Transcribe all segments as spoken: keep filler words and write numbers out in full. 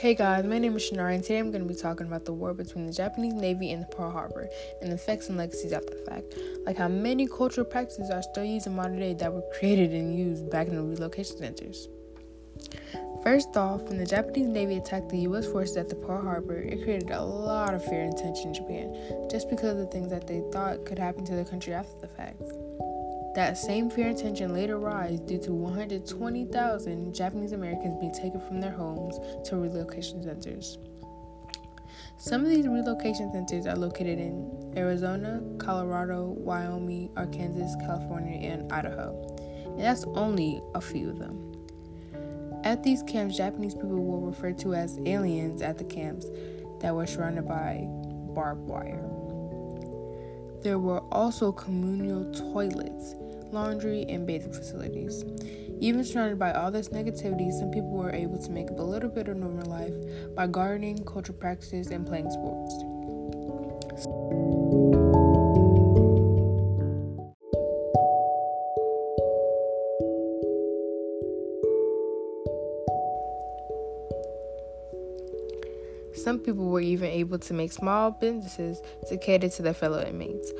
Hey guys, my name is Shinari, and today I'm going to be talking about the war between the Japanese Navy and the Pearl Harbor, and the effects and legacies after the fact, like how many cultural practices are still used in modern day that were created and used back in the relocation centers. First off, when the Japanese Navy attacked the U S forces at the Pearl Harbor, it created a lot of fear and tension in Japan, just because of the things that they thought could happen to the country after the fact. That same fear and tension later rise due to one hundred twenty thousand Japanese Americans being taken from their homes to relocation centers. Some of these relocation centers are located in Arizona, Colorado, Wyoming, Arkansas, California, and Idaho, and that's only a few of them. At these camps, Japanese people were referred to as aliens at the camps that were surrounded by barbed wire. There were also communal toilets, laundry, and bathing facilities. Even surrounded by all this negativity, some people were able to make up a little bit of normal life by gardening, cultural practices, and playing sports. Some people were even able to make small businesses to cater to their fellow inmates.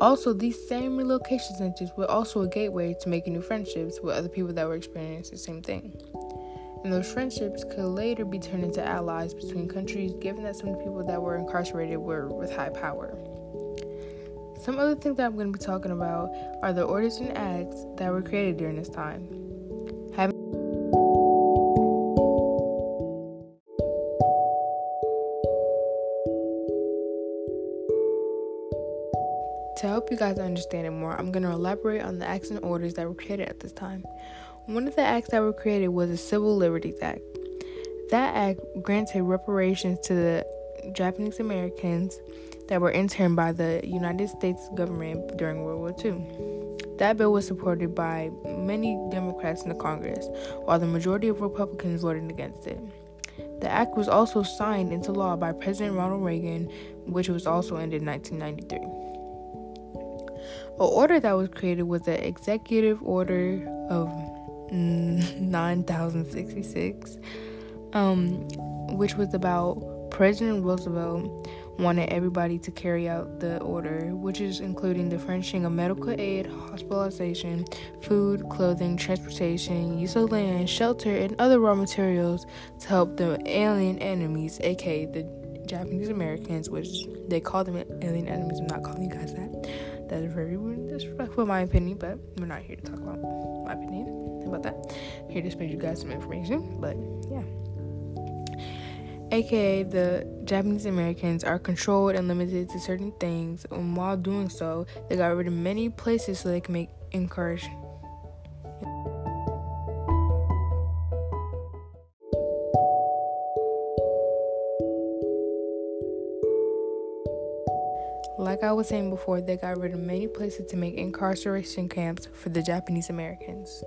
Also, these same relocation centers were also a gateway to making new friendships with other people that were experiencing the same thing. And those friendships could later be turned into allies between countries, given that some people that were incarcerated were with high power. Some other things that I'm going to be talking about are the orders and acts that were created during this time. To help you guys understand it more, I'm going to elaborate on the acts and orders that were created at this time. One of the acts that were created was the Civil Liberties Act. That act granted reparations to the Japanese Americans that were interned by the United States government during World War Two. That bill was supported by many Democrats in the Congress, while the majority of Republicans voted against it. The act was also signed into law by President Ronald Reagan, which was also ended in nineteen ninety-three. An order that was created was the Executive Order of nine thousand sixty-six, um, which was about President Roosevelt wanted everybody to carry out the order, which is including the furnishing of medical aid, hospitalization, food, clothing, transportation, use of land, shelter, and other raw materials to help the alien enemies, aka the Japanese Americans, which they call them alien enemies. I'm not calling you guys that. That is very rude and disrespectful in my opinion, but we're not here to talk about my opinion about that. I'm here to spare you guys some information, but yeah. A K A the Japanese Americans are controlled and limited to certain things, and while doing so, they got rid of many places so they can make encourage. Like I was saying before, they got rid of many places to make incarceration camps for the Japanese Americans.